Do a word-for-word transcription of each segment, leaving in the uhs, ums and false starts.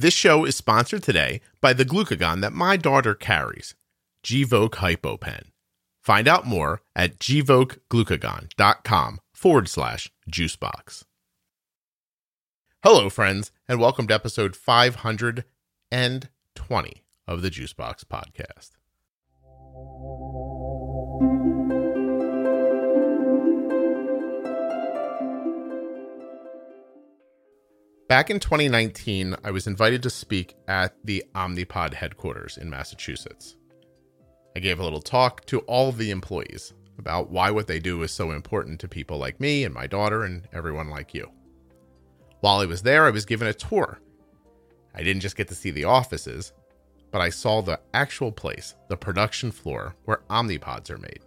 This show is sponsored today by the glucagon that my daughter carries, Gvoke Hypopen. Find out more at gvokeglucagon.com forward slash juicebox. Hello, friends, and welcome to episode five hundred twenty of the Juicebox Podcast. Back in twenty nineteen, I was invited to speak at the Omnipod headquarters in Massachusetts. I gave a little talk to all of the employees about why what they do is so important to people like me and my daughter and everyone like you. While I was there, I was given a tour. I didn't just get to see the offices, but I saw the actual place, the production floor where Omnipods are made.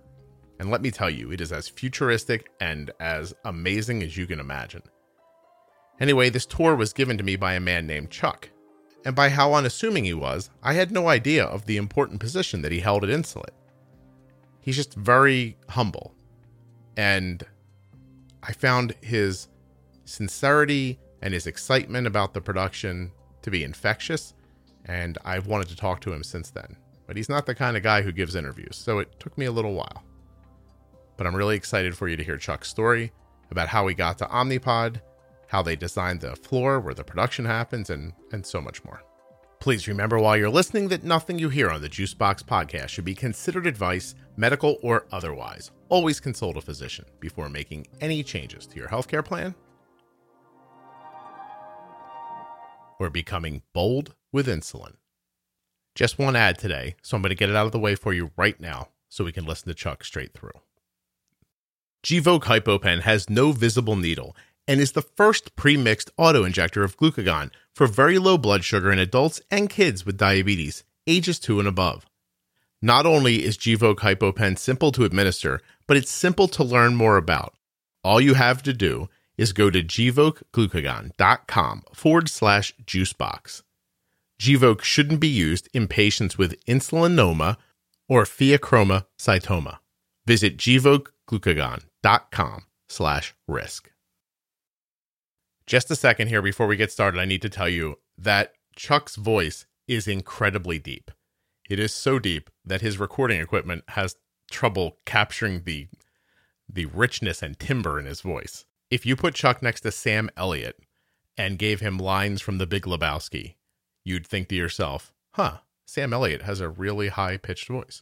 And let me tell you, it is as futuristic and as amazing as you can imagine. Anyway, this tour was given to me by a man named Chuck, and by how unassuming he was, I had no idea of the important position that he held at Insulet. He's just very humble, and I found his sincerity and his excitement about the production to be infectious, and I've wanted to talk to him since then. But he's not the kind of guy who gives interviews, so it took me a little while. But I'm really excited for you to hear Chuck's story about how he got to Omnipod, how they designed the floor where the production happens, and, and so much more. Please remember while you're listening that nothing you hear on the Juicebox Podcast should be considered advice, medical or otherwise. Always consult a physician before making any changes to your healthcare plan or becoming bold with insulin. Just one ad today, so I'm going to get it out of the way for you right now so we can listen to Chuck straight through. Gvoke Hypopen has no visible needle and is the first pre-mixed auto-injector of glucagon for very low blood sugar in adults and kids with diabetes, ages two and above. Not only is Gvoke Hypopen simple to administer, but it's simple to learn more about. All you have to do is go to gvokeglucagon.com forward slash juicebox. Gvoke shouldn't be used in patients with insulinoma or pheochromocytoma. Visit gvokeglucagon.com slash risk. Just a second here before we get started, I need to tell you that Chuck's voice is incredibly deep. It is so deep that his recording equipment has trouble capturing the the richness and timbre in his voice. If you put Chuck next to Sam Elliott and gave him lines from The Big Lebowski, you'd think to yourself, huh, Sam Elliott has a really high-pitched voice.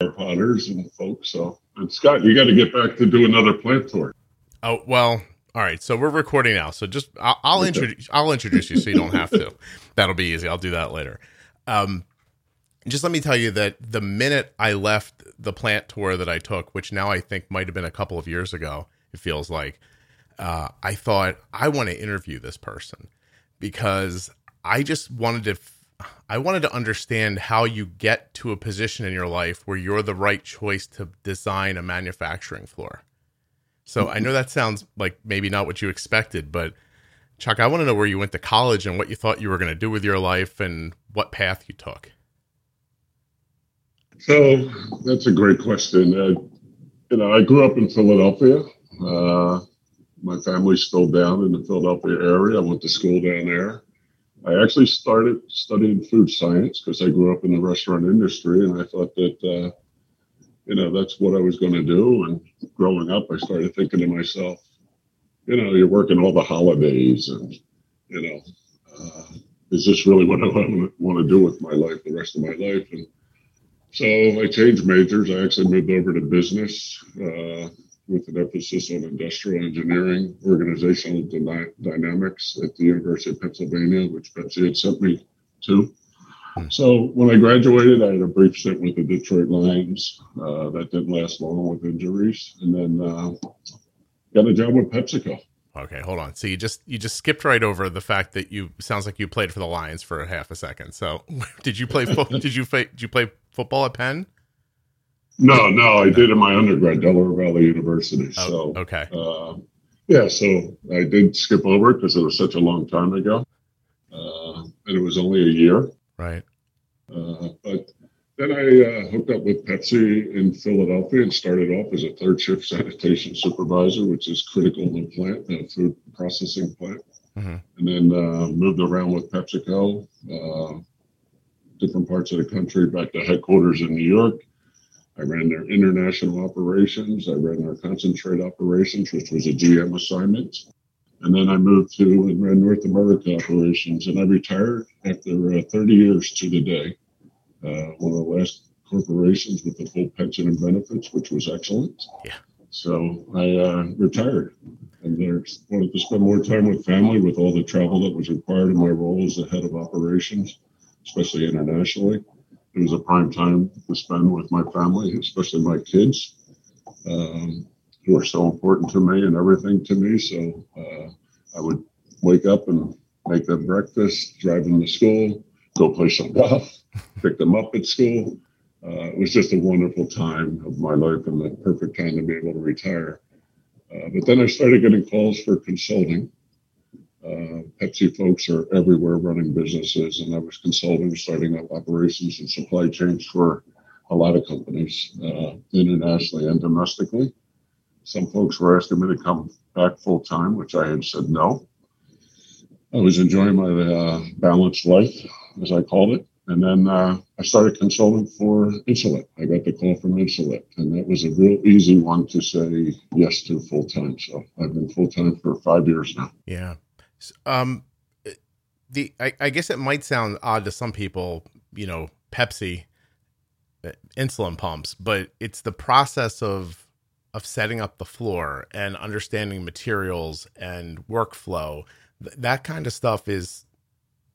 Potters and folks, so and Scott, you got to get back to do another plant tour. Oh, well... All right, so we're recording now. So just I'll, I'll okay. introduce I'll introduce you, so you don't have to. That'll be easy. I'll do that later. Um, just let me tell you that the minute I left the plant tour that I took, which now I think might have been a couple of years ago, it feels like, uh, I thought I want to interview this person because I just wanted to f- I wanted to understand how you get to a position in your life where you're the right choice to design a manufacturing floor. So I know that sounds like maybe not what you expected, but Chuck, I want to know where you went to college and what you thought you were going to do with your life and what path you took. So that's a great question. Uh, you know, I grew up in Philadelphia. Uh, my family's still down in the Philadelphia area. I went to school down there. I actually started studying food science because I grew up in the restaurant industry, and I thought that, uh, you know, that's what I was going to do. And growing up, I started thinking to myself, you know, you're working all the holidays and, you know, uh, is this really what I want to do with my life, the rest of my life? And so I changed majors. I actually moved over to business uh, with an emphasis on industrial engineering, organizational dyna- dynamics at the University of Pennsylvania, which Pepsi had sent me to. So when I graduated, I had a brief stint with the Detroit Lions. Uh, that didn't last long with injuries, and then uh, got a job with PepsiCo. Okay, hold on. So you just you just skipped right over the fact that you sounds like you played for the Lions for a half a second. So did you play fo- did you play did you play football at Penn? No, no, I did in my undergrad, Delaware Valley University. Oh, so okay, uh, yeah. So I did skip over it because it was such a long time ago, uh, and it was only a year. Right. Uh, but then I uh, hooked up with Pepsi in Philadelphia and started off as a third shift sanitation supervisor, which is critical in the plant, the food processing plant. mm-hmm. and then uh, moved around with PepsiCo, uh, different parts of the country, back to headquarters in New York. I ran their international operations. I ran their concentrate operations, which was a G M assignment. And then I moved to and ran North America operations. And I retired after uh, thirty years to the day. Uh, one of the last corporations with the full pension and benefits, which was excellent. Yeah. So I uh, retired and there, wanted to spend more time with family with all the travel that was required in my role as the head of operations, especially internationally. It was a prime time to spend with my family, especially my kids, um, who are so important to me and everything to me. So uh, I would wake up and make them breakfast, drive them to school, go play some golf, pick them up at school. Uh, it was just a wonderful time of my life and the perfect time to be able to retire. Uh, but then I started getting calls for consulting. Uh, Pepsi folks are everywhere running businesses, and I was consulting, starting up operations and supply chains for a lot of companies, uh, internationally and domestically. Some folks were asking me to come back full time, which I had said no. I was enjoying my uh, balanced life, as I called it. And then uh, I started consulting for Insulet. I got the call from Insulet, and that was a real easy one to say yes to full time. So I've been full time for five years now. Yeah. Um, the I, I guess it might sound odd to some people, you know, Pepsi, insulin pumps, but it's the process of of setting up the floor and understanding materials and workflow. Th- that kind of stuff is,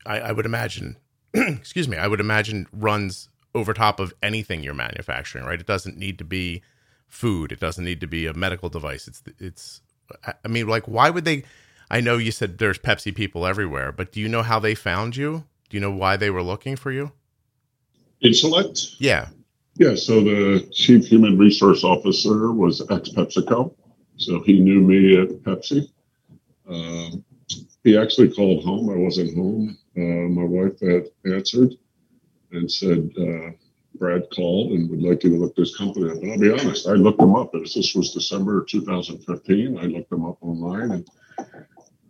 I, I would imagine. excuse me, I would imagine runs over top of anything you're manufacturing, right? It doesn't need to be food. It doesn't need to be a medical device. It's, it's, I mean, like, why would they, I know you said there's Pepsi people everywhere, but do you know how they found you? Do you know why they were looking for you? Insulet? Yeah. Yeah. So the chief human resource officer was ex-PepsiCo. So he knew me at Pepsi. Uh, he actually called home. I wasn't home. Uh, my wife had answered and said, uh, Brad called and would like you to look this company up. And I'll be honest, I looked them up. This was December two thousand fifteen. I looked them up online and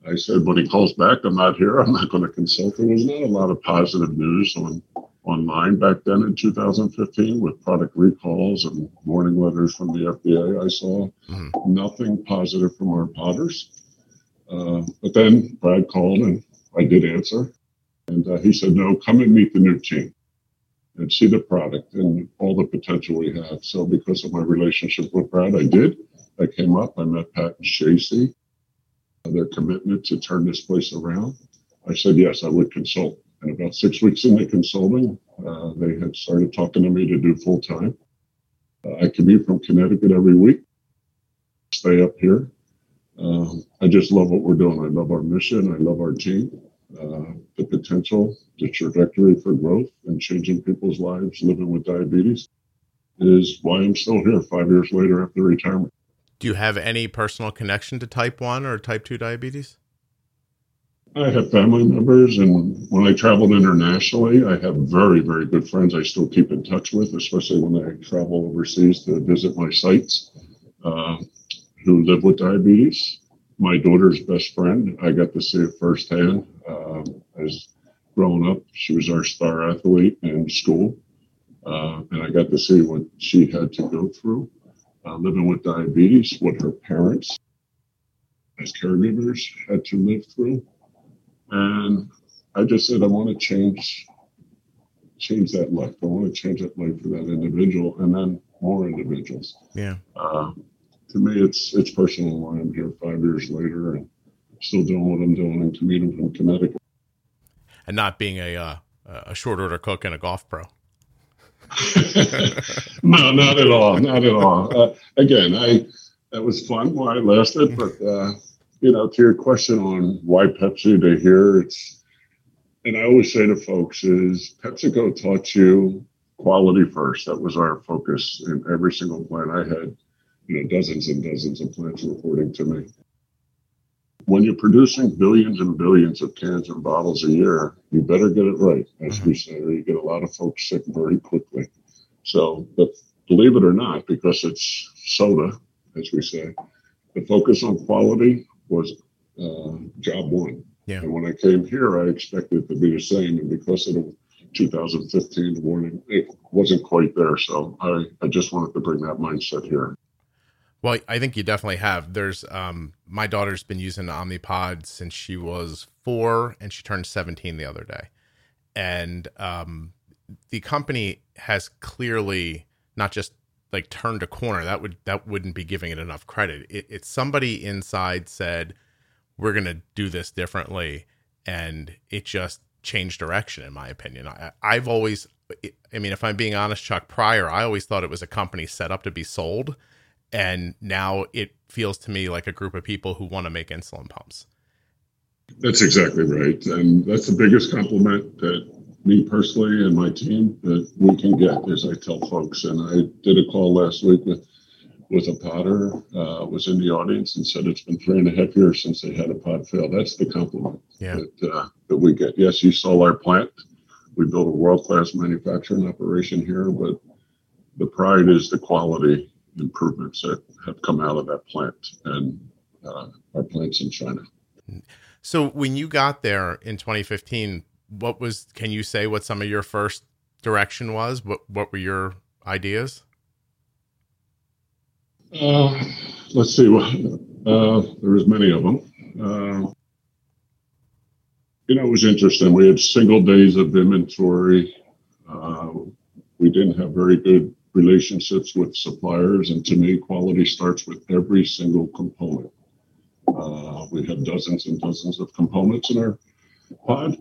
I said, when he calls back, I'm not here. I'm not going to consult. There was not a lot of positive news on online back then in two thousand fifteen with product recalls and warning letters from the F D A. I saw mm-hmm. nothing positive from our podders. Uh, but then Brad called and I did answer. And uh, he said, no, come and meet the new team and see the product and all the potential we have. So because of my relationship with Brad, I did. I came up, I met Pat and Shacy, uh, their commitment to turn this place around. I said, yes, I would consult. And about six weeks into consulting, uh, they had started talking to me to do full time. Uh, I commute from Connecticut every week, stay up here. Uh, I just love what we're doing. I love our mission. I love our team. Uh, the potential, the trajectory for growth and changing people's lives living with diabetes is why I'm still here five years later after retirement. Do you have any personal connection to type one or type two diabetes? I have family members, and when I traveled internationally, I have very, very good friends I still keep in touch with, especially when I travel overseas to visit my sites, uh, who live with diabetes. My daughter's best friend, I got to see it firsthand. Um, as growing up, she was our star athlete in school, uh, and I got to see what she had to go through, uh, living with diabetes, what her parents as caregivers had to live through. And I just said, I want to change, change that life. I want to change that life for that individual and then more individuals. Yeah. Uh, To me, it's it's personal why I'm here five years later and still doing what I'm doing and commuting from Connecticut. And not being a uh, a short order cook and a golf pro. No, not at all. Not at all. Uh, again, I that was fun while it lasted. But, uh, you know, to your question on why Pepsi to here, it's, and I always say to folks is PepsiCo taught you quality first. That was our focus in every single plant I had. You know, dozens and dozens of plants reporting to me. When you're producing billions and billions of cans and bottles a year, you better get it right, as mm-hmm. we say, or you get a lot of folks sick very quickly. So, but believe it or not, because it's soda, as we say, the focus on quality was uh, job one. Yeah. And when I came here, I expected it to be the same. And because of the two thousand fifteen warning, it wasn't quite there. So I, I just wanted to bring that mindset here. Well, I think you definitely have. There's um, my daughter's been using Omnipod since she was four, and she turned seventeen the other day. And um, the company has clearly not just like turned a corner. That would that wouldn't be giving it enough credit. It, it's somebody inside said, we're going to do this differently. And it just changed direction, in my opinion. I, I've always, I mean, if I'm being honest, Chuck, prior, I always thought it was a company set up to be sold. And now it feels to me like a group of people who want to make insulin pumps. That's exactly right. And that's the biggest compliment that me personally and my team that we can get, as I tell folks. And I did a call last week with with a podder, uh, was in the audience and said it's been three and a half years since they had a pod fail. That's the compliment yeah. that, uh, that we get. Yes, you saw our plant. We built a world-class manufacturing operation here, but the pride is the quality improvements that have come out of that plant and uh, our plants in China. So when you got there in twenty fifteen, what was, can you say what some of your first direction was? What, what were your ideas? Uh, let's see. Uh, there was many of them. Uh, you know, it was interesting. We had single days of inventory. Uh, we didn't have very good relationships with suppliers. And to me, quality starts with every single component. Uh, we had dozens and dozens of components in our pod.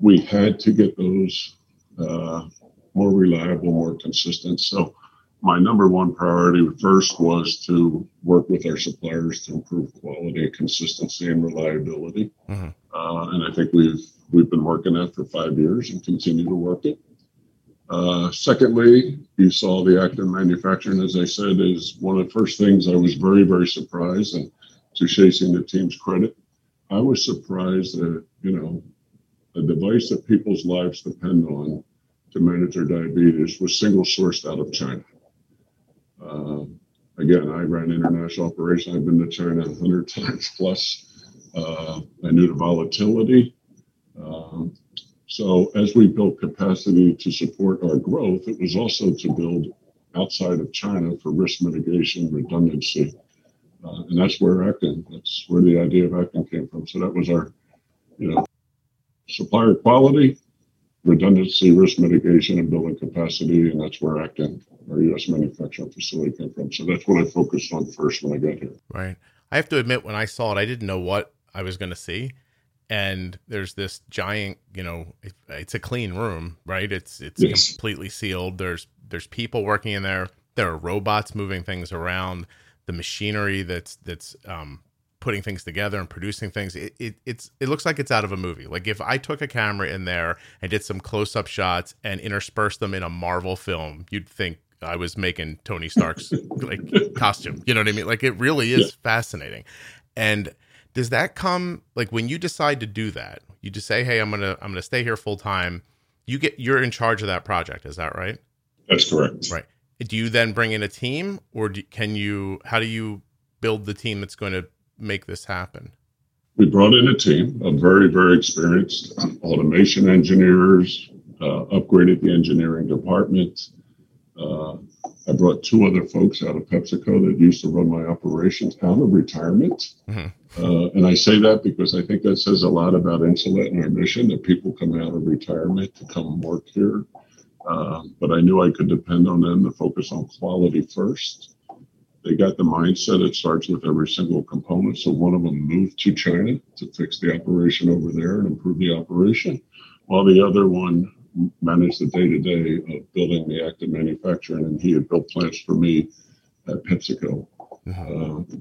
We had to get those uh, more reliable, more consistent. So my number one priority first was to work with our suppliers to improve quality, consistency, and reliability. Mm-hmm. Uh, and I think we've we've been working that for five years and continue to work it. Uh, secondly, you saw the Acton manufacturing, as I said, is one of the first things I was very, very surprised. And to Chasing the team's credit, I was surprised that, you know, a device that people's lives depend on to manage their diabetes was single sourced out of China. Uh, again, I ran international operations. I've been to China a hundred times plus. Uh, I knew the volatility. Uh, so as we built capacity to support our growth, it was also to build outside of China for risk mitigation, redundancy. Uh, and that's where Acton, that's where the idea of Acton came from. So that was our, you know, supplier quality, redundancy, risk mitigation, and building capacity, and that's where Acton, our U S manufacturing facility, came from. So that's what I focused on first when I got here. Right. I have to admit, when I saw it, I didn't know what I was going to see. And there's this giant, you know, it, it's a clean room, right? It's it's yes. completely sealed. There's there's people working in there. There are robots moving things around. The machinery that's that's um, putting things together and producing things. It, it it's it looks like it's out of a movie. Like if I took a camera in there and did some close-up shots and interspersed them in a Marvel film, you'd think I was making Tony Stark's like costume. You know what I mean? Like it really is yeah. fascinating. And does that come like when you decide to do that? You just say, "Hey, I'm gonna I'm gonna stay here full time." You get you're in charge of that project. Is that right? That's correct. Right. Do you then bring in a team, or do, can you? How do you build the team that's going to make this happen? We brought in a team of very, very experienced automation engineers, uh, upgraded the engineering department. Uh, I brought two other folks out of PepsiCo that used to run my operations out of retirement. Mm-hmm. Uh, and I say that because I think that says a lot about Insulet and our mission, that people come out of retirement to come work here. Uh, but I knew I could depend on them to focus on quality first. They got the mindset. It starts with every single component. So one of them moved to China to fix the operation over there and improve the operation, while the other one managed the day-to-day of building the active manufacturing. And he had built plants for me at PepsiCo. Uh,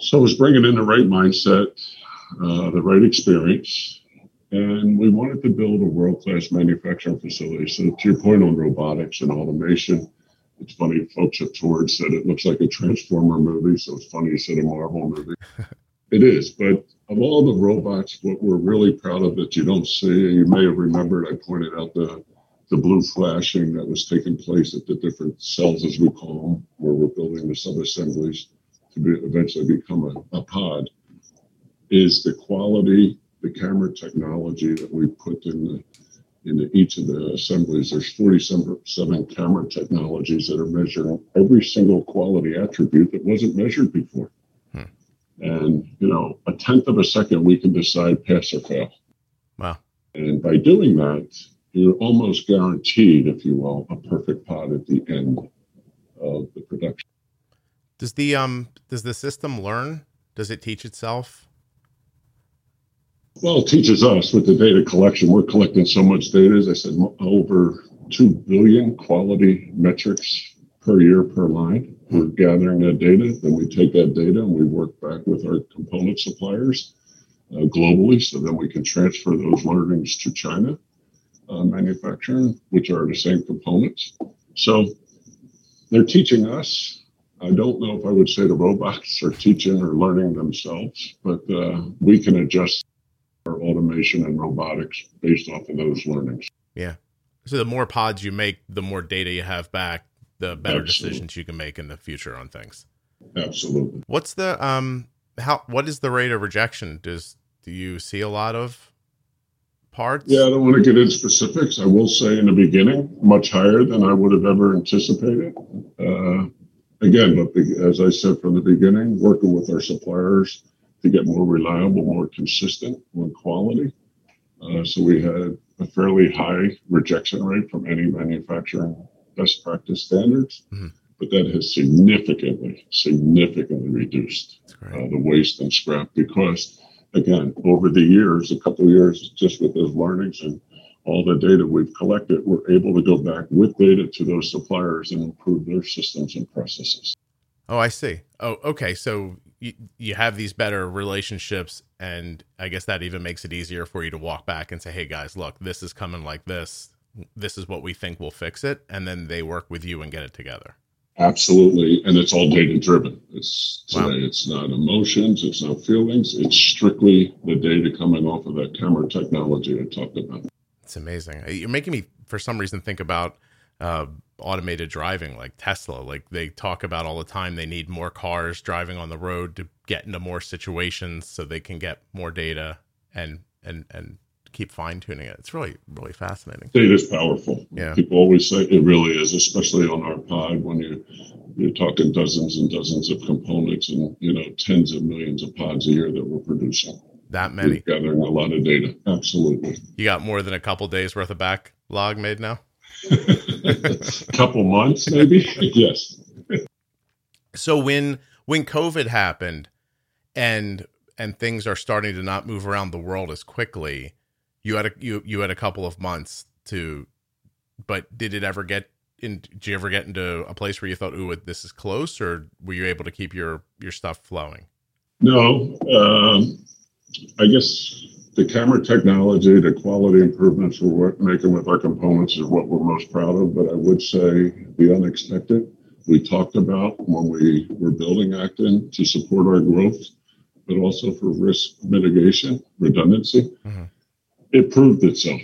so I was bringing in the right mindset, uh, the right experience. And we wanted to build a world-class manufacturing facility. So to your point on robotics and automation, it's funny, folks at Torrid said it looks like a Transformer movie. So it's funny you said a Marvel movie. It is. But of all the robots, what we're really proud of that you don't see, and you may have remembered, I pointed out the, the blue flashing that was taking place at the different cells, as we call them, where we're building the sub-assemblies to be, eventually become a, a pod, is the quality, the camera technology that we put in the, into each of the assemblies. There's forty-seven camera technologies that are measuring every single quality attribute that wasn't measured before. Hmm. And, you know, a tenth of a second, we can decide pass or fail. Wow. And by doing that, you're almost guaranteed, if you will, a perfect pod at the end of the production. Does the um does the system learn? Does it teach itself? Well, it teaches us with the data collection. We're collecting so much data, as I said, over two billion quality metrics per year per line. We're gathering that data, then we take that data and we work back with our component suppliers uh, globally, so then we can transfer those learnings to China uh, manufacturing, which are the same components. So they're teaching us. I don't know if I would say the robots are teaching or learning themselves, but uh, we can adjust our automation and robotics based off of those learnings. Yeah. So the more pods you make, the more data you have back, the better Absolutely. Decisions you can make in the future on things. Absolutely. What's the, um, how, what is the rate of rejection? Does, do you see a lot of parts? Yeah, I don't want to get into specifics. I will say in the beginning, much higher than I would have ever anticipated. Uh, Again, but as I said from the beginning, working with our suppliers to get more reliable, more consistent on quality. Uh, so we had a fairly high rejection rate from any manufacturing best practice standards, mm-hmm. but that has significantly, significantly reduced uh, the waste and scrap because, again, over the years, a couple of years, just with those learnings and all the data we've collected, we're able to go back with data to those suppliers and improve their systems and processes. Oh, I see. Oh, okay. So you, you have these better relationships, and I guess that even makes it easier for you to walk back and say, hey guys, look, this is coming like this. This is what we think will fix it. And then they work with you and get it together. Absolutely. And it's all data driven. It's today. Wow. It's not emotions. It's not feelings. It's strictly the data coming off of that camera technology I talked about. It's amazing. You're making me, for some reason, think about uh, automated driving, like Tesla. Like they talk about all the time, they need more cars driving on the road to get into more situations so they can get more data and and and keep fine tuning it. It's really really fascinating. Data is powerful. Yeah, people always say it really is, especially on our pod when you you're talking dozens and dozens of components and you know tens of millions of pods a year that we're producing. That many. We're gathering a lot of data. Absolutely. You got more than a couple days worth of backlog made now? Couple months, maybe? Yes. So when when COVID happened and and things are starting to not move around the world as quickly, you had a you you had a couple of months to, but did it ever get in did you ever get into a place where you thought, ooh, this is close, or were you able to keep your your stuff flowing? No. Um I guess the camera technology, the quality improvements we're making with our components is what we're most proud of, but I would say the unexpected. We talked about when we were building Acton to support our growth, but also for risk mitigation, redundancy. Mm-hmm. It proved itself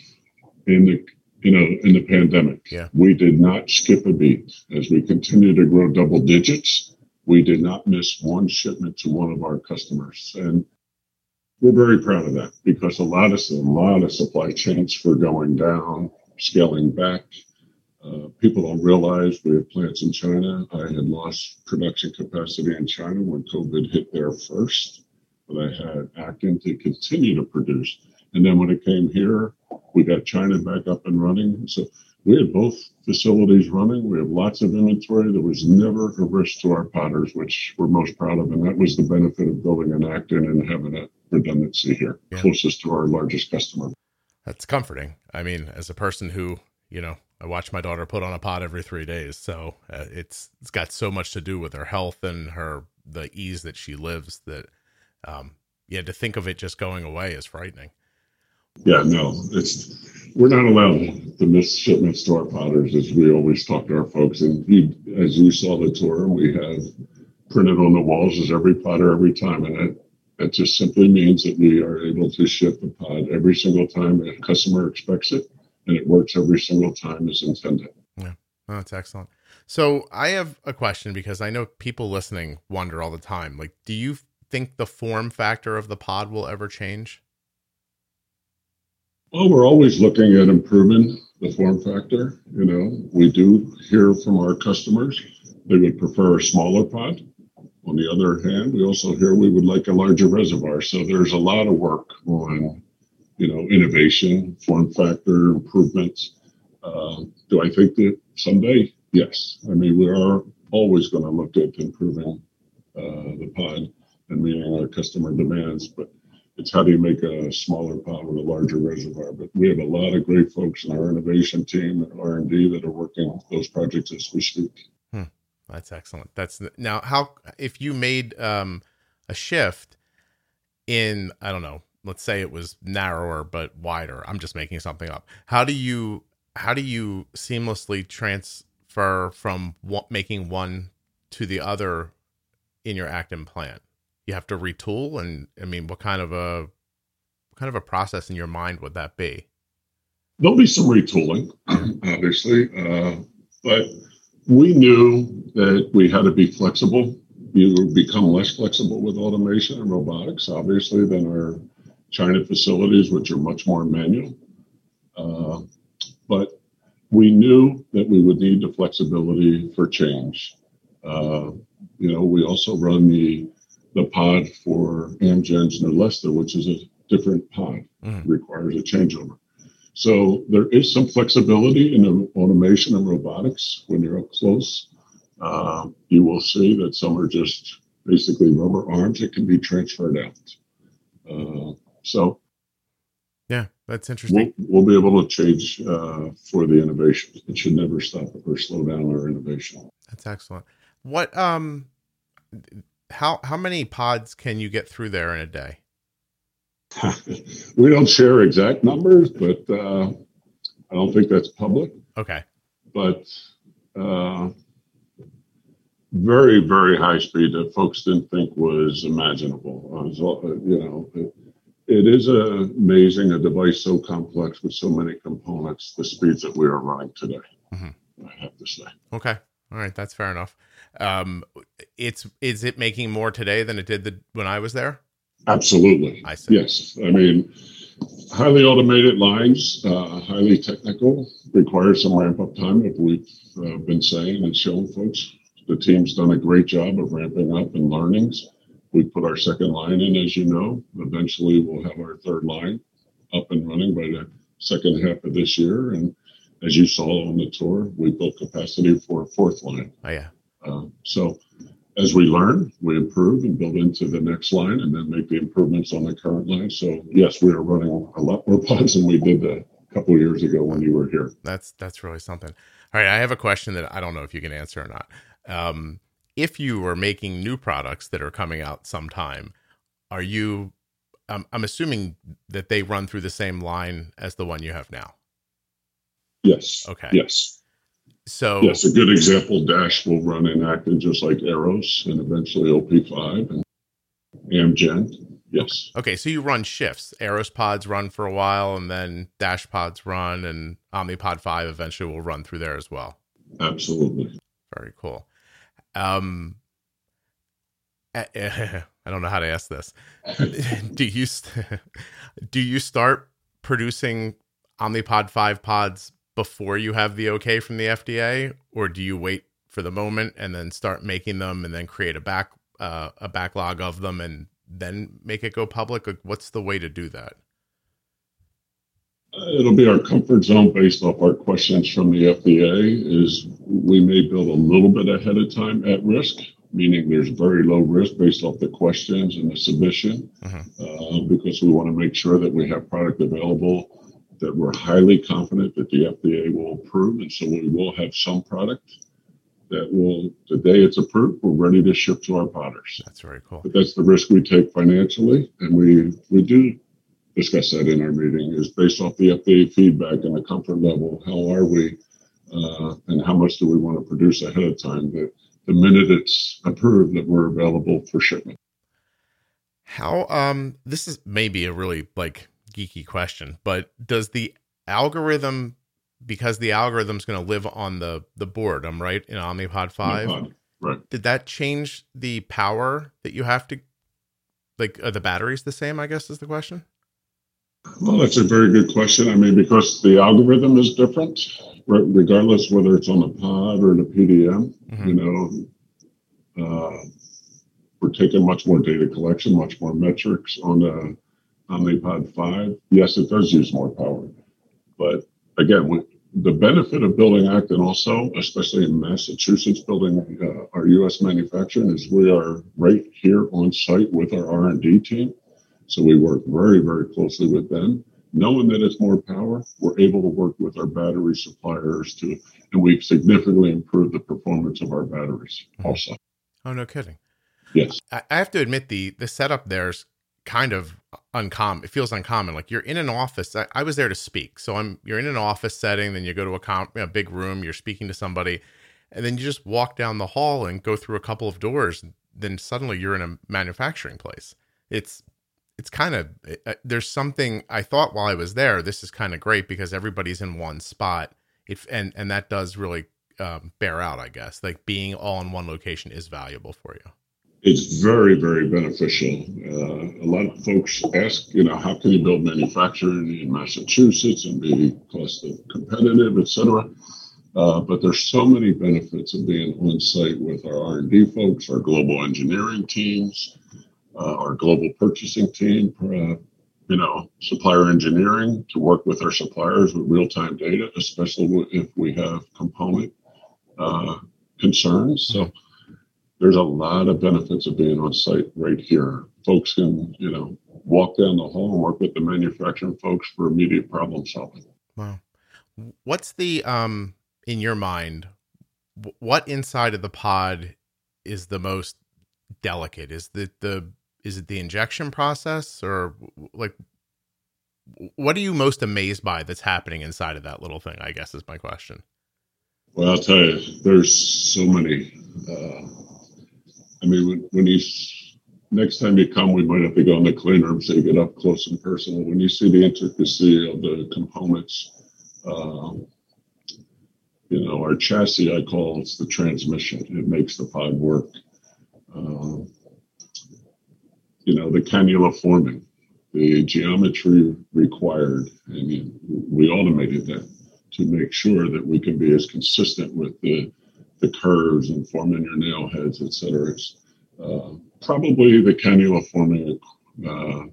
in the, you know, in the pandemic. Yeah. We did not skip a beat. As we continue to grow double digits, we did not miss one shipment to one of our customers. And we're very proud of that because a lot of a lot of supply chains were going down, scaling back. Uh, people don't realize we have plants in China. I had lost production capacity in China when COVID hit there first, but I had Acton to continue to produce. And then when it came here, we got China back up and running. So we had both facilities running. We have lots of inventory. There was never a risk to our podders, which we're most proud of. And that was the benefit of building an Acton and having it. Redundancy here, yeah. Closest to our largest customer. That's comforting. I mean, as a person who, you know, I watch my daughter put on a pod every three days. So uh, it's, it's got so much to do with her health and her, the ease that she lives that, um, yeah, to think of it just going away is frightening. Yeah, no, it's, we're not allowed to miss shipments to our podders as we always talk to our folks. And he, as you saw the tour, we have printed on the walls is every podder, every time in it. That just simply means that we are able to ship the pod every single time a customer expects it, and it works every single time as intended. Yeah, oh, that's excellent. So I have a question because I know people listening wonder all the time, like, do you think the form factor of the pod will ever change? Well, we're always looking at improving the form factor. You know, we do hear from our customers they would prefer a smaller pod. On the other hand, we also hear we would like a larger reservoir. So there's a lot of work on, you know, innovation, form factor improvements. Uh, do I think that someday? Yes. I mean, we are always going to look at improving uh, the pod and meeting our customer demands, but it's how do you make a smaller pod with a larger reservoir. But we have a lot of great folks in our innovation team and R and D that are working on those projects as we speak. Hmm. That's excellent. That's now how, if you made um, a shift in, I don't know, let's say it was narrower, but wider, I'm just making something up. How do you, how do you seamlessly transfer from what, making one to the other in your Acton plant? You have to retool. And I mean, what kind of a, what kind of a process in your mind would that be? There'll be some retooling, obviously. Uh, but we knew that we had to be flexible. You become less flexible with automation and robotics, obviously, than our China facilities, which are much more manual. Uh, but we knew that we would need the flexibility for change. Uh, you know, we also run the the pod for Amgen's Neulesta, which is a different pod, mm. requires a changeover. So there is some flexibility in the automation and robotics. When you're up close, uh, you will see that some are just basically rubber arms that can be transferred out. Uh, so, yeah, that's interesting. We'll, we'll be able to change uh, for the innovation. It should never stop or slow down our innovation. That's excellent. What, um, how how many pods can you get through there in a day? We don't share exact numbers, but uh, I don't think that's public. Okay. But uh, very, very high speed that folks didn't think was imaginable. I was, you know, it, it is amazing, a device so complex with so many components, the speeds that we are running today, mm-hmm. I have to say. Okay. All right. That's fair enough. Um, it's is it making more today than it did the, when I was there? Absolutely. I see. Yes. I mean, highly automated lines, uh, highly technical, requires some ramp up time, if we've uh, been saying and showing folks. The team's done a great job of ramping up and learnings. We put our second line in, as you know. Eventually, we'll have our third line up and running by the second half of this year. And as you saw on the tour, we built capacity for a fourth line. Oh, yeah. Uh, so as we learn, we improve and build into the next line and then make the improvements on the current line. So yes, we are running a lot more pods than we did a couple of years ago when you were here. That's, that's really something. All right. I have a question that I don't know if you can answer or not. Um, if you are making new products that are coming out sometime, are you, um, I'm assuming that they run through the same line as the one you have now. Yes. Okay. Yes. So yes, a good example, Dash will run in Acton just like Aeros and eventually O P five and Amgen. Yes. Okay, so you run shifts. Aeros pods run for a while and then Dash pods run and Omnipod five eventually will run through there as well. Absolutely. Very cool. Um, I don't know how to ask this. do you st- do you start producing Omnipod five pods before you have the okay from the F D A, or do you wait for the moment and then start making them and then create a back uh, a backlog of them and then make it go public? Like, what's the way to do that? It'll be our comfort zone based off our questions from the F D A. Is we may build a little bit ahead of time at risk, meaning there's very low risk based off the questions and the submission, uh-huh. uh, because we want to make sure that we have product available that we're highly confident that the F D A will approve. And so we will have some product that will, the day it's approved, we're ready to ship to our podders. That's very cool. But that's the risk we take financially. And we, we do discuss that in our meeting, is based off the F D A feedback and the comfort level. How are we, uh, and how much do we want to produce ahead of time that the minute it's approved that we're available for shipment? How, um, this is maybe a really like, geeky question, but does the algorithm, because the algorithm's going to live on the the board, I'm right, in Omnipod five, Omnipod, right? Did that change the power that you have to, like, are the batteries the same, I guess is the question? Well, that's a very good question. I mean, because the algorithm is different, regardless whether it's on a pod or in a P D M, mm-hmm. you know, uh, we're taking much more data collection, much more metrics on the Omnipod five. Yes, it does use more power. But again, we, the benefit of building Acton also, especially in Massachusetts, building uh, our U S manufacturing is we are right here on site with our R and D team. So we work very, very closely with them. Knowing that it's more power, we're able to work with our battery suppliers too, and we've significantly improved the performance of our batteries also. Oh, no kidding. Yes. I have to admit the the setup there's kind of uncommon. It feels uncommon. Like you're in an office. I, I was there to speak. So I'm, you're in an office setting, then you go to a, com, a big room, you're speaking to somebody, and then you just walk down the hall and go through a couple of doors. Then suddenly you're in a manufacturing place. It's, it's kind of, uh, there's something I thought while I was there, this is kind of great because everybody's in one spot. It, and, and that does really um, bear out, I guess, like being all in one location is valuable for you. It's very, very beneficial. Uh, a lot of folks ask, you know, how can you build manufacturing in Massachusetts and be cost competitive, et cetera. Uh, but there's so many benefits of being on site with our R and D folks, our global engineering teams, uh, our global purchasing team, uh, you know, supplier engineering to work with our suppliers with real-time data, especially if we have component uh, concerns. So. There's a lot of benefits of being on site right here. Folks can, you know, walk down the hall and work with the manufacturing folks for immediate problem solving. Wow. What's the, um, in your mind, what inside of the pod is the most delicate? Is the, the, is it the injection process or like, what are you most amazed by that's happening inside of that little thing, I guess is my question. Well, I'll tell you, there's so many, uh, I mean, when, when you, next time you come, we might have to go in the clean room so you get up close and personal. When you see the intricacy of the components, uh, you know, our chassis, I call it's the transmission. It makes the pod work. Uh, you know, the cannula forming, the geometry required. I mean, we automated that to make sure that we can be as consistent with the the curves and forming your nail heads, et cetera. It's uh, probably the cannula forming uh,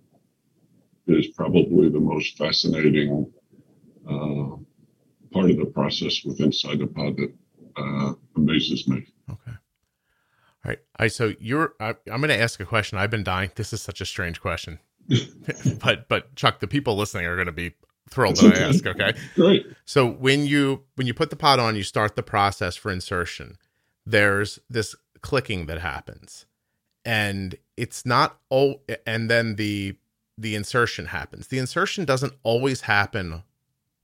is probably the most fascinating uh, part of the process with inside the pod that uh, amazes me. Okay. All right. All right. So you're, I, I'm going to ask a question. I've been dying. This is such a strange question, but, but Chuck, the people listening are going to be thrilled that I ask. Okay. Great. So when you, when you put the pod on, you start the process for insertion, there's this clicking that happens and it's not all, and then the, the insertion happens. The insertion doesn't always happen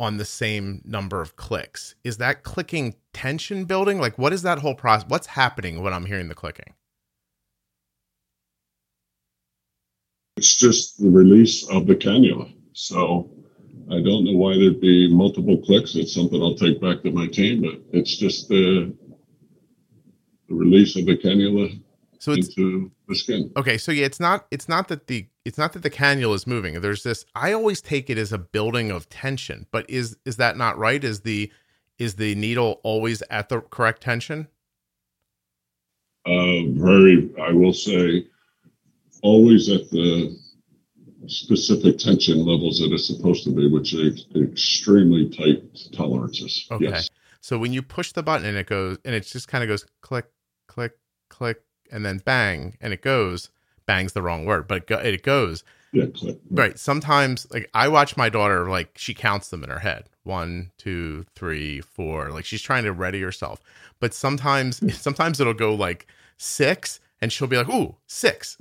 on the same number of clicks. Is that clicking tension building? Like what is that whole process? What's happening when I'm hearing the clicking? It's just the release of the cannula. So I don't know why there'd be multiple clicks. It's something I'll take back to my team, but it's just the, the release of the cannula so it's, into the skin. Okay, so yeah, it's not it's not that the it's not that the cannula is moving. There's this. I always take it as a building of tension, but is is that not right? Is the is the needle always at the correct tension? Uh, very, I will say, always at the specific tension levels that it's supposed to be, which are extremely tight tolerances. Okay. Yes. So when you push the button and it goes, and it just kind of goes click, click, click, and then bang, and it goes, bang's the wrong word, but it, go, it goes. Yeah, click. Right. right. Sometimes, like, I watch my daughter, like, she counts them in her head. One, two, three, four. Like, she's trying to ready herself. But sometimes, sometimes it'll go, like, six, and she'll be like, ooh, six.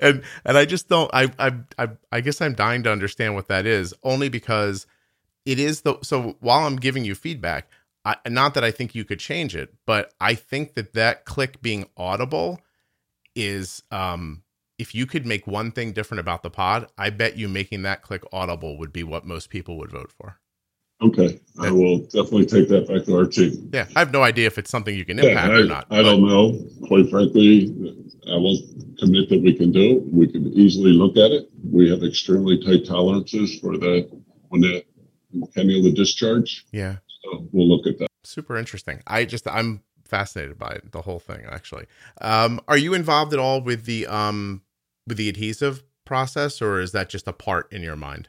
and and I just don't, I, I I I guess I'm dying to understand what that is, only because it is the, so while I'm giving you feedback, I, not that I think you could change it, but I think that that click being audible is, um, if you could make one thing different about the pod, I bet you making that click audible would be what most people would vote for. Okay. I will definitely take that back to our team. Yeah. I have no idea if it's something you can impact yeah, I, or not. I but. don't know. Quite frankly, I will commit that we can do it. We can easily look at it. We have extremely tight tolerances for that when the cannula discharge. Yeah. So we'll look at that. Super interesting. I just, I'm fascinated by it, the whole thing, actually. Um, are you involved at all with the, um, with the adhesive process, or is that just a part in your mind?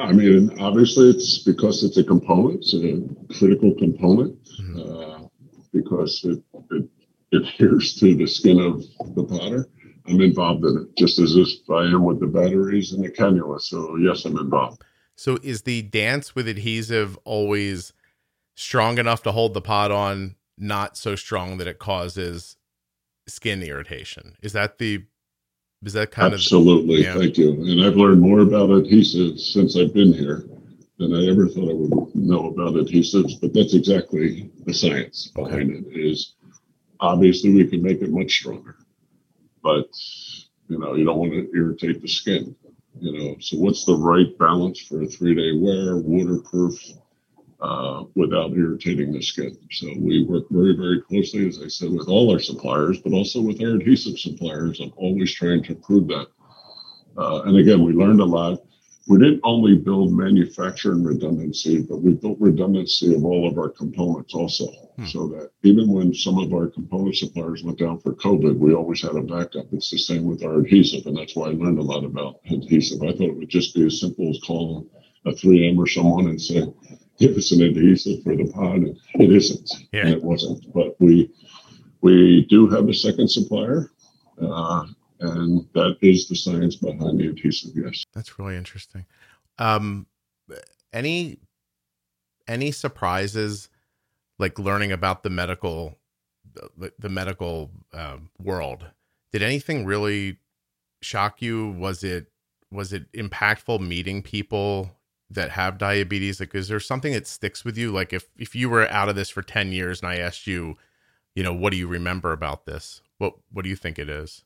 I mean, obviously, it's because it's a component, it's a critical component, mm-hmm. uh, because it, it adheres to the skin of the powder. I'm involved in it, just as if I am with the batteries and the cannula. So, yes, I'm involved. So is the dance with adhesive always strong enough to hold the pod on, not so strong that it causes skin irritation? Is that the... Is that kind Absolutely. Of, yeah. Thank you. And I've learned more about adhesives since I've been here than I ever thought I would know about adhesives. But that's exactly the science behind okay. it is obviously we can make it much stronger. But, you know, you don't want to irritate the skin, you know. So what's the right balance for a three-day wear, waterproof, uh, without irritating the skin? So we work very, very closely, as I said, with all our suppliers, but also with our adhesive suppliers. I'm always trying to improve that. Uh, and again, we learned a lot. We didn't only build manufacturing redundancy, but we built redundancy of all of our components also. Hmm. So that even when some of our component suppliers went down for COVID, we always had a backup. It's the same with our adhesive. And that's why I learned a lot about adhesive. I thought it would just be as simple as calling a three M or someone and say, give us an adhesive for the pod. It isn't. Yeah. It wasn't. But we we do have a second supplier, uh, and that is the science behind the adhesive. Yes, that's really interesting. Um, any any surprises, like learning about the medical the, the medical uh, world? Did anything really shock you? Was it was it impactful meeting people that have diabetes? Like, is there something that sticks with you? Like if, if you were out of this for ten years and I asked you, you know, what do you remember about this? What, what do you think it is?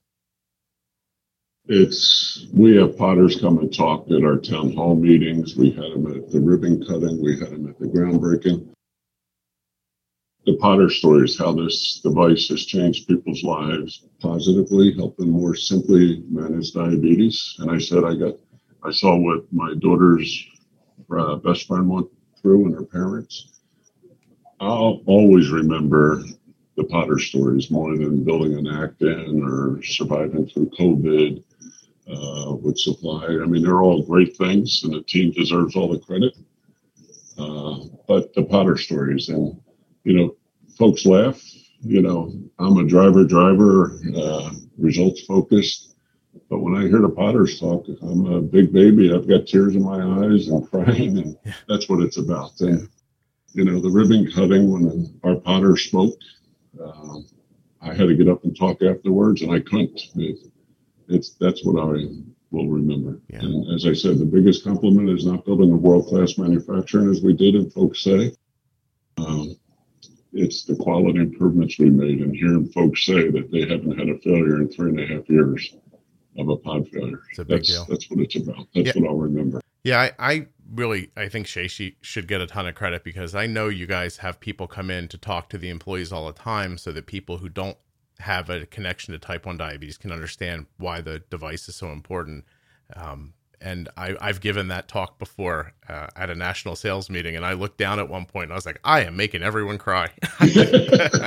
It's, we have podders come and talk at our town hall meetings. We had them at the ribbon cutting. We had them at the groundbreaking. The podder stories, how this device has changed people's lives positively, helped them more simply manage diabetes. And I said, I got, I saw what my daughter's Uh, best friend went through and her parents. I'll always remember the Potter stories more than building an Acton or surviving through COVID uh, with supply. I mean, they're all great things and the team deserves all the credit. Uh, but the Potter stories and, you know, folks laugh. You know, I'm a driver, driver, uh, results focused. But when I hear the Potters talk, I'm a big baby. I've got tears in my eyes and crying, and yeah. that's what it's about. And, you know, the ribbon cutting, when our Potter spoke, uh, I had to get up and talk afterwards, and I couldn't. It, it's That's what I will remember. Yeah. And as I said, the biggest compliment is not building a world-class manufacturing, as we did, and folks say. Um, it's the quality improvements we made, and hearing folks say that they haven't had a failure in three and a half years. Of a pod failure. It's a big that's, deal. That's what it's about. That's yeah. what I'll remember. Yeah, I, I really, I think Shashi should get a ton of credit because I know you guys have people come in to talk to the employees all the time so that people who don't have a connection to type one diabetes can understand why the device is so important. Um, and I, I've given that talk before uh, at a national sales meeting, and I looked down at one point, and I was like, I am making everyone cry. I didn't,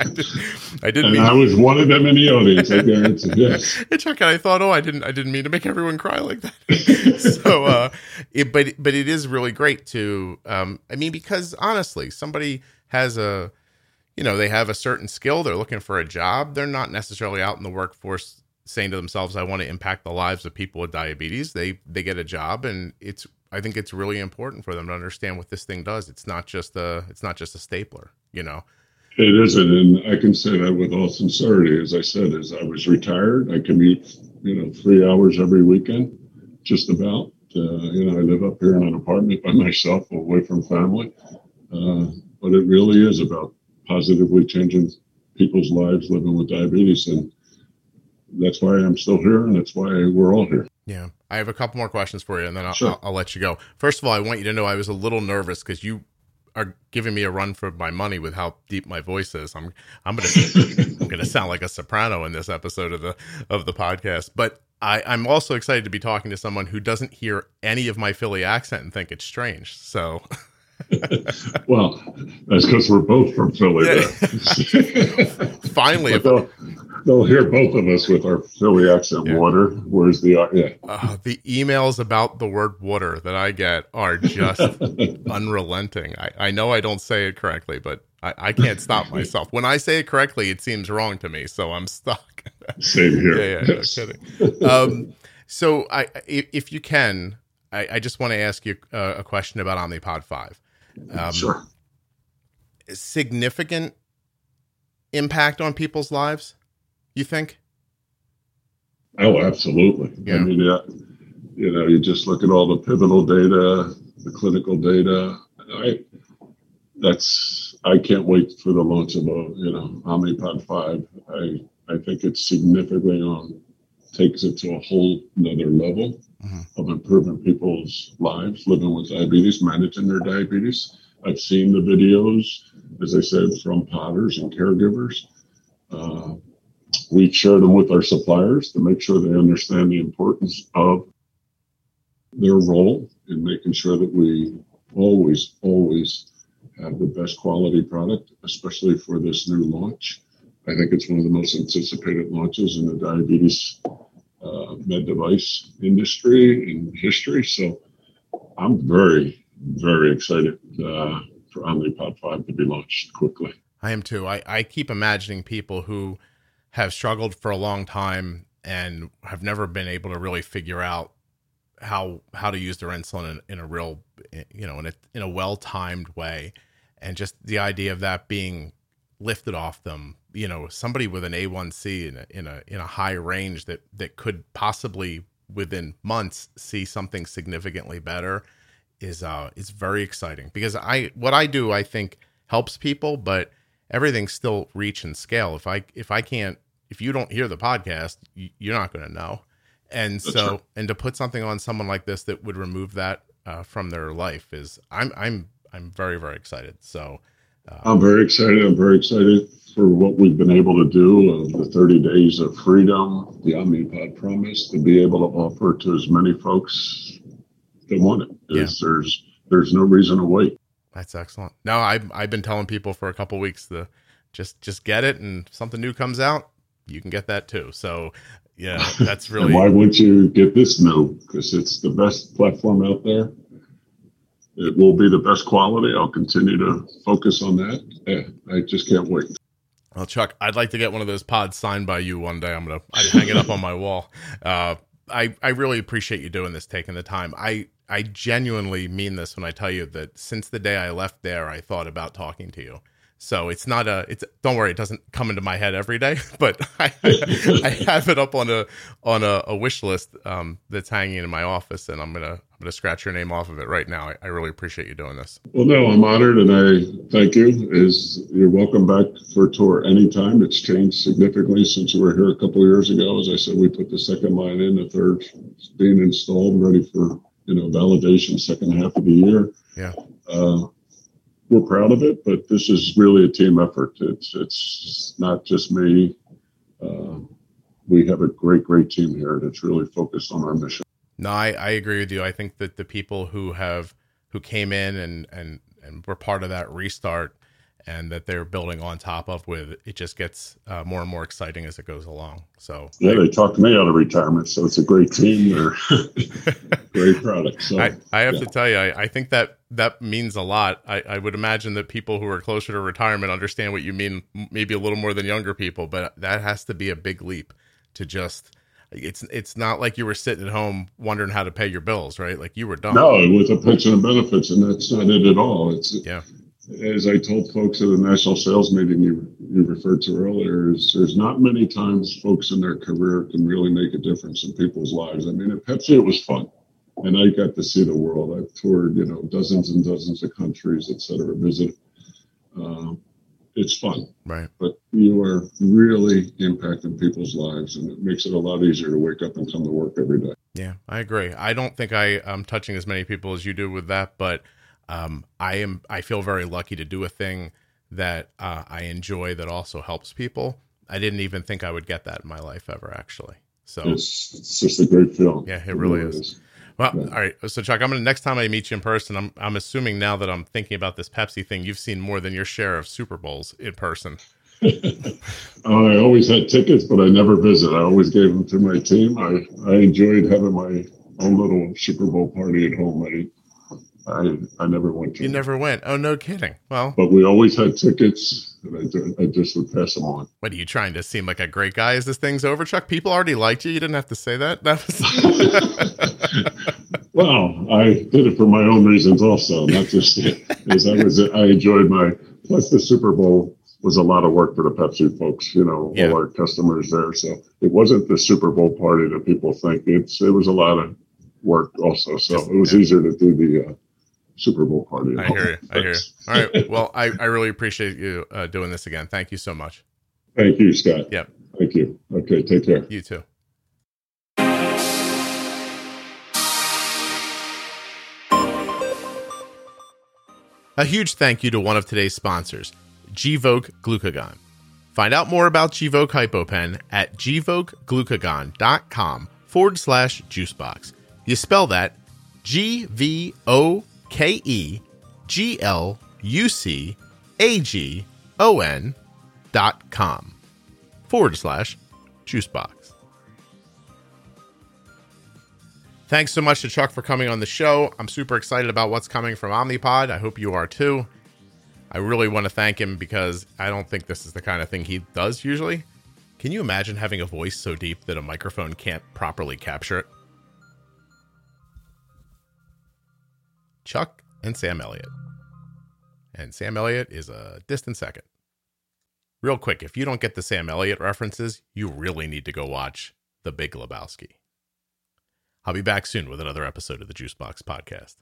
I, didn't and mean I was one of them in the audience. I guarantee. Yes. And check it, I thought, oh, I didn't, I didn't mean to make everyone cry like that. so, uh, it, but but it is really great to, um, I mean, because honestly, somebody has a, you know, they have a certain skill. They're looking for a job. They're not necessarily out in the workforce saying to themselves, I want to impact the lives of people with diabetes. They, they get a job, and it's, I think it's really important for them to understand what this thing does. It's not just a, it's not just a stapler, you know? It isn't. And I can say that with all sincerity, as I said, as I was retired, I commute, you know, three hours every weekend, just about, uh, you know, I live up here in an apartment by myself away from family. Uh, but it really is about positively changing people's lives living with diabetes. And that's why I'm still here, and that's why we're all here. Yeah, I have a couple more questions for you, and then I'll, sure. I'll, I'll let you go. First of all, I want you to know I was a little nervous because you are giving me a run for my money with how deep my voice is. I'm I'm gonna I'm gonna sound like a soprano in this episode of the of the podcast. But I, I'm also excited to be talking to someone who doesn't hear any of my Philly accent and think it's strange. So. Well, that's because we're both from Philly. Yeah. Finally, they'll, they'll hear both of us with our Philly accent. Yeah. Water. Where's the uh, yeah? Uh, the emails about the word water that I get are just unrelenting. I, I know I don't say it correctly, but I, I can't stop myself. When I say it correctly, it seems wrong to me, so I'm stuck. Same here. Yeah, yeah, yes. No kidding. Um, so I, if you can, I, I just want to ask you a, a question about Omnipod five. Um, sure. Significant impact on people's lives, you think? Oh, absolutely. Yeah. I mean, uh, you know, you just look at all the pivotal data, the clinical data. I, that's I can't wait for the launch of a, you know, Omnipod five. I I think it's significantly on takes it to a whole another level. Mm-hmm. Of improving people's lives, living with diabetes, managing their diabetes. I've seen the videos, as I said, from podders and caregivers. Uh, we share them with our suppliers to make sure they understand the importance of their role in making sure that we always, always have the best quality product, especially for this new launch. I think it's one of the most anticipated launches in the diabetes Uh, med device industry in history. So I'm very, very excited uh, for Omnipod five to be launched quickly. I am too. I, I keep imagining people who have struggled for a long time and have never been able to really figure out how how to use their insulin in, in a real, you know, in a, in a well-timed way. And just the idea of that being lifted off them, you know, somebody with an A one C in a, in a, in a high range that, that could possibly within months see something significantly better is, uh, is very exciting because I, what I do, I think helps people, but everything's still reach and scale. If I, if I can't, if you don't hear the podcast, you, you're not going to know. And That's so, true. And to put something on someone like this that would remove that uh, from their life is I'm, I'm, I'm very, very excited. So, Um, I'm very excited. I'm very excited for what we've been able to do of the thirty days of freedom, the Omnipod promise, to be able to offer to as many folks that want it. There's, yeah. there's, there's no reason to wait. That's excellent. No, I've, I've been telling people for a couple of weeks the just, just get it. And if something new comes out, you can get that too. So yeah, that's really, why wouldn't you get this new? Cause it's the best platform out there. It will be the best quality. I'll continue to focus on that. Yeah, I just can't wait. Well, Chuck, I'd like to get one of those pods signed by you one day. I'm going to hang it up on my wall. Uh, I, I really appreciate you doing this, taking the time. I, I genuinely mean this when I tell you that since the day I left there, I thought about talking to you. So it's not a, it's, don't worry, it doesn't come into my head every day, but I, I have it up on a, on a, a wish list um, that's hanging in my office, and I'm going to, I'm going to scratch your name off of it right now. I, I really appreciate you doing this. Well, no, I'm honored. And I thank you. Is you're welcome back for a tour anytime. It's changed significantly since you were here a couple of years ago. As I said, we put the second line in, the third being installed, ready for, you know, validation second half of the year. Yeah. Uh, We're proud of it, but this is really a team effort. It's it's not just me. Uh, we have a great, great team here that's really focused on our mission. No, I, I agree with you. I think that the people who have who came in and, and, and were part of that restart and that they're building on top of with, it just gets uh, more and more exciting as it goes along. So yeah, they talked me out of retirement, so it's a great team. They're great product. So, I, I have yeah. to tell you, I, I think that that means a lot. I, I would imagine that people who are closer to retirement understand what you mean, maybe a little more than younger people, but that has to be a big leap to just, it's, it's not like you were sitting at home wondering how to pay your bills, right? Like you were done. No, with a pension and benefits, and that's not it at all. It's yeah. As I told folks at the national sales meeting you, you referred to earlier, is there's not many times folks in their career can really make a difference in people's lives. I mean, at Pepsi, it was fun. And I got to see the world. I've toured, you know, dozens and dozens of countries, et cetera, visit. Uh, it's fun. Right. But you are really impacting people's lives, and it makes it a lot easier to wake up and come to work every day. Yeah, I agree. I don't think I am touching as many people as you do with that, but um, I am. I feel very lucky to do a thing that uh, I enjoy that also helps people. I didn't even think I would get that in my life ever, actually. So it's, it's just a great feeling. Yeah, it, it really, really is. is. Well, yeah. All right. So Chuck, I'm going to, next time I meet you in person, I'm I'm assuming now that I'm thinking about this Pepsi thing, you've seen more than your share of Super Bowls in person. Oh, I always had tickets, but I never visit. I always gave them to my team. I, I enjoyed having my own little Super Bowl party at home. I, I, I never went to You them. Never went? Oh, no kidding. Well, but we always had tickets, and I, I just would pass them on. What, are you trying to seem like a great guy as this thing's over, Chuck? People already liked you. You didn't have to say that. That was... Well, I did it for my own reasons also, not just as I was. I enjoyed my, plus the Super Bowl was a lot of work for the Pepsi folks, you know, yeah. all our customers there. So it wasn't the Super Bowl party that people think. It's it was a lot of work also. So yes, it was yeah. easier to do the uh, Super Bowl party. I hear you. Thanks. I hear you. All right. Well, I, I really appreciate you uh, doing this again. Thank you so much. Thank you, Scott. Yep. Thank you. Okay. Take care. You too. A huge thank you to one of today's sponsors, Gvoke Glucagon. Find out more about Gvoke Hypopen at gvokeglucagon.com forward slash juicebox. You spell that G-V-O-K-E-G-L-U-C-A-G-O-N dot com forward slash juicebox. Thanks so much to Chuck for coming on the show. I'm super excited about what's coming from Omnipod. I hope you are too. I really want to thank him because I don't think this is the kind of thing he does usually. Can you imagine having a voice so deep that a microphone can't properly capture it? Chuck and Sam Elliott. And Sam Elliott is a distant second. Real quick, if you don't get the Sam Elliott references, you really need to go watch The Big Lebowski. I'll be back soon with another episode of the Juicebox Podcast.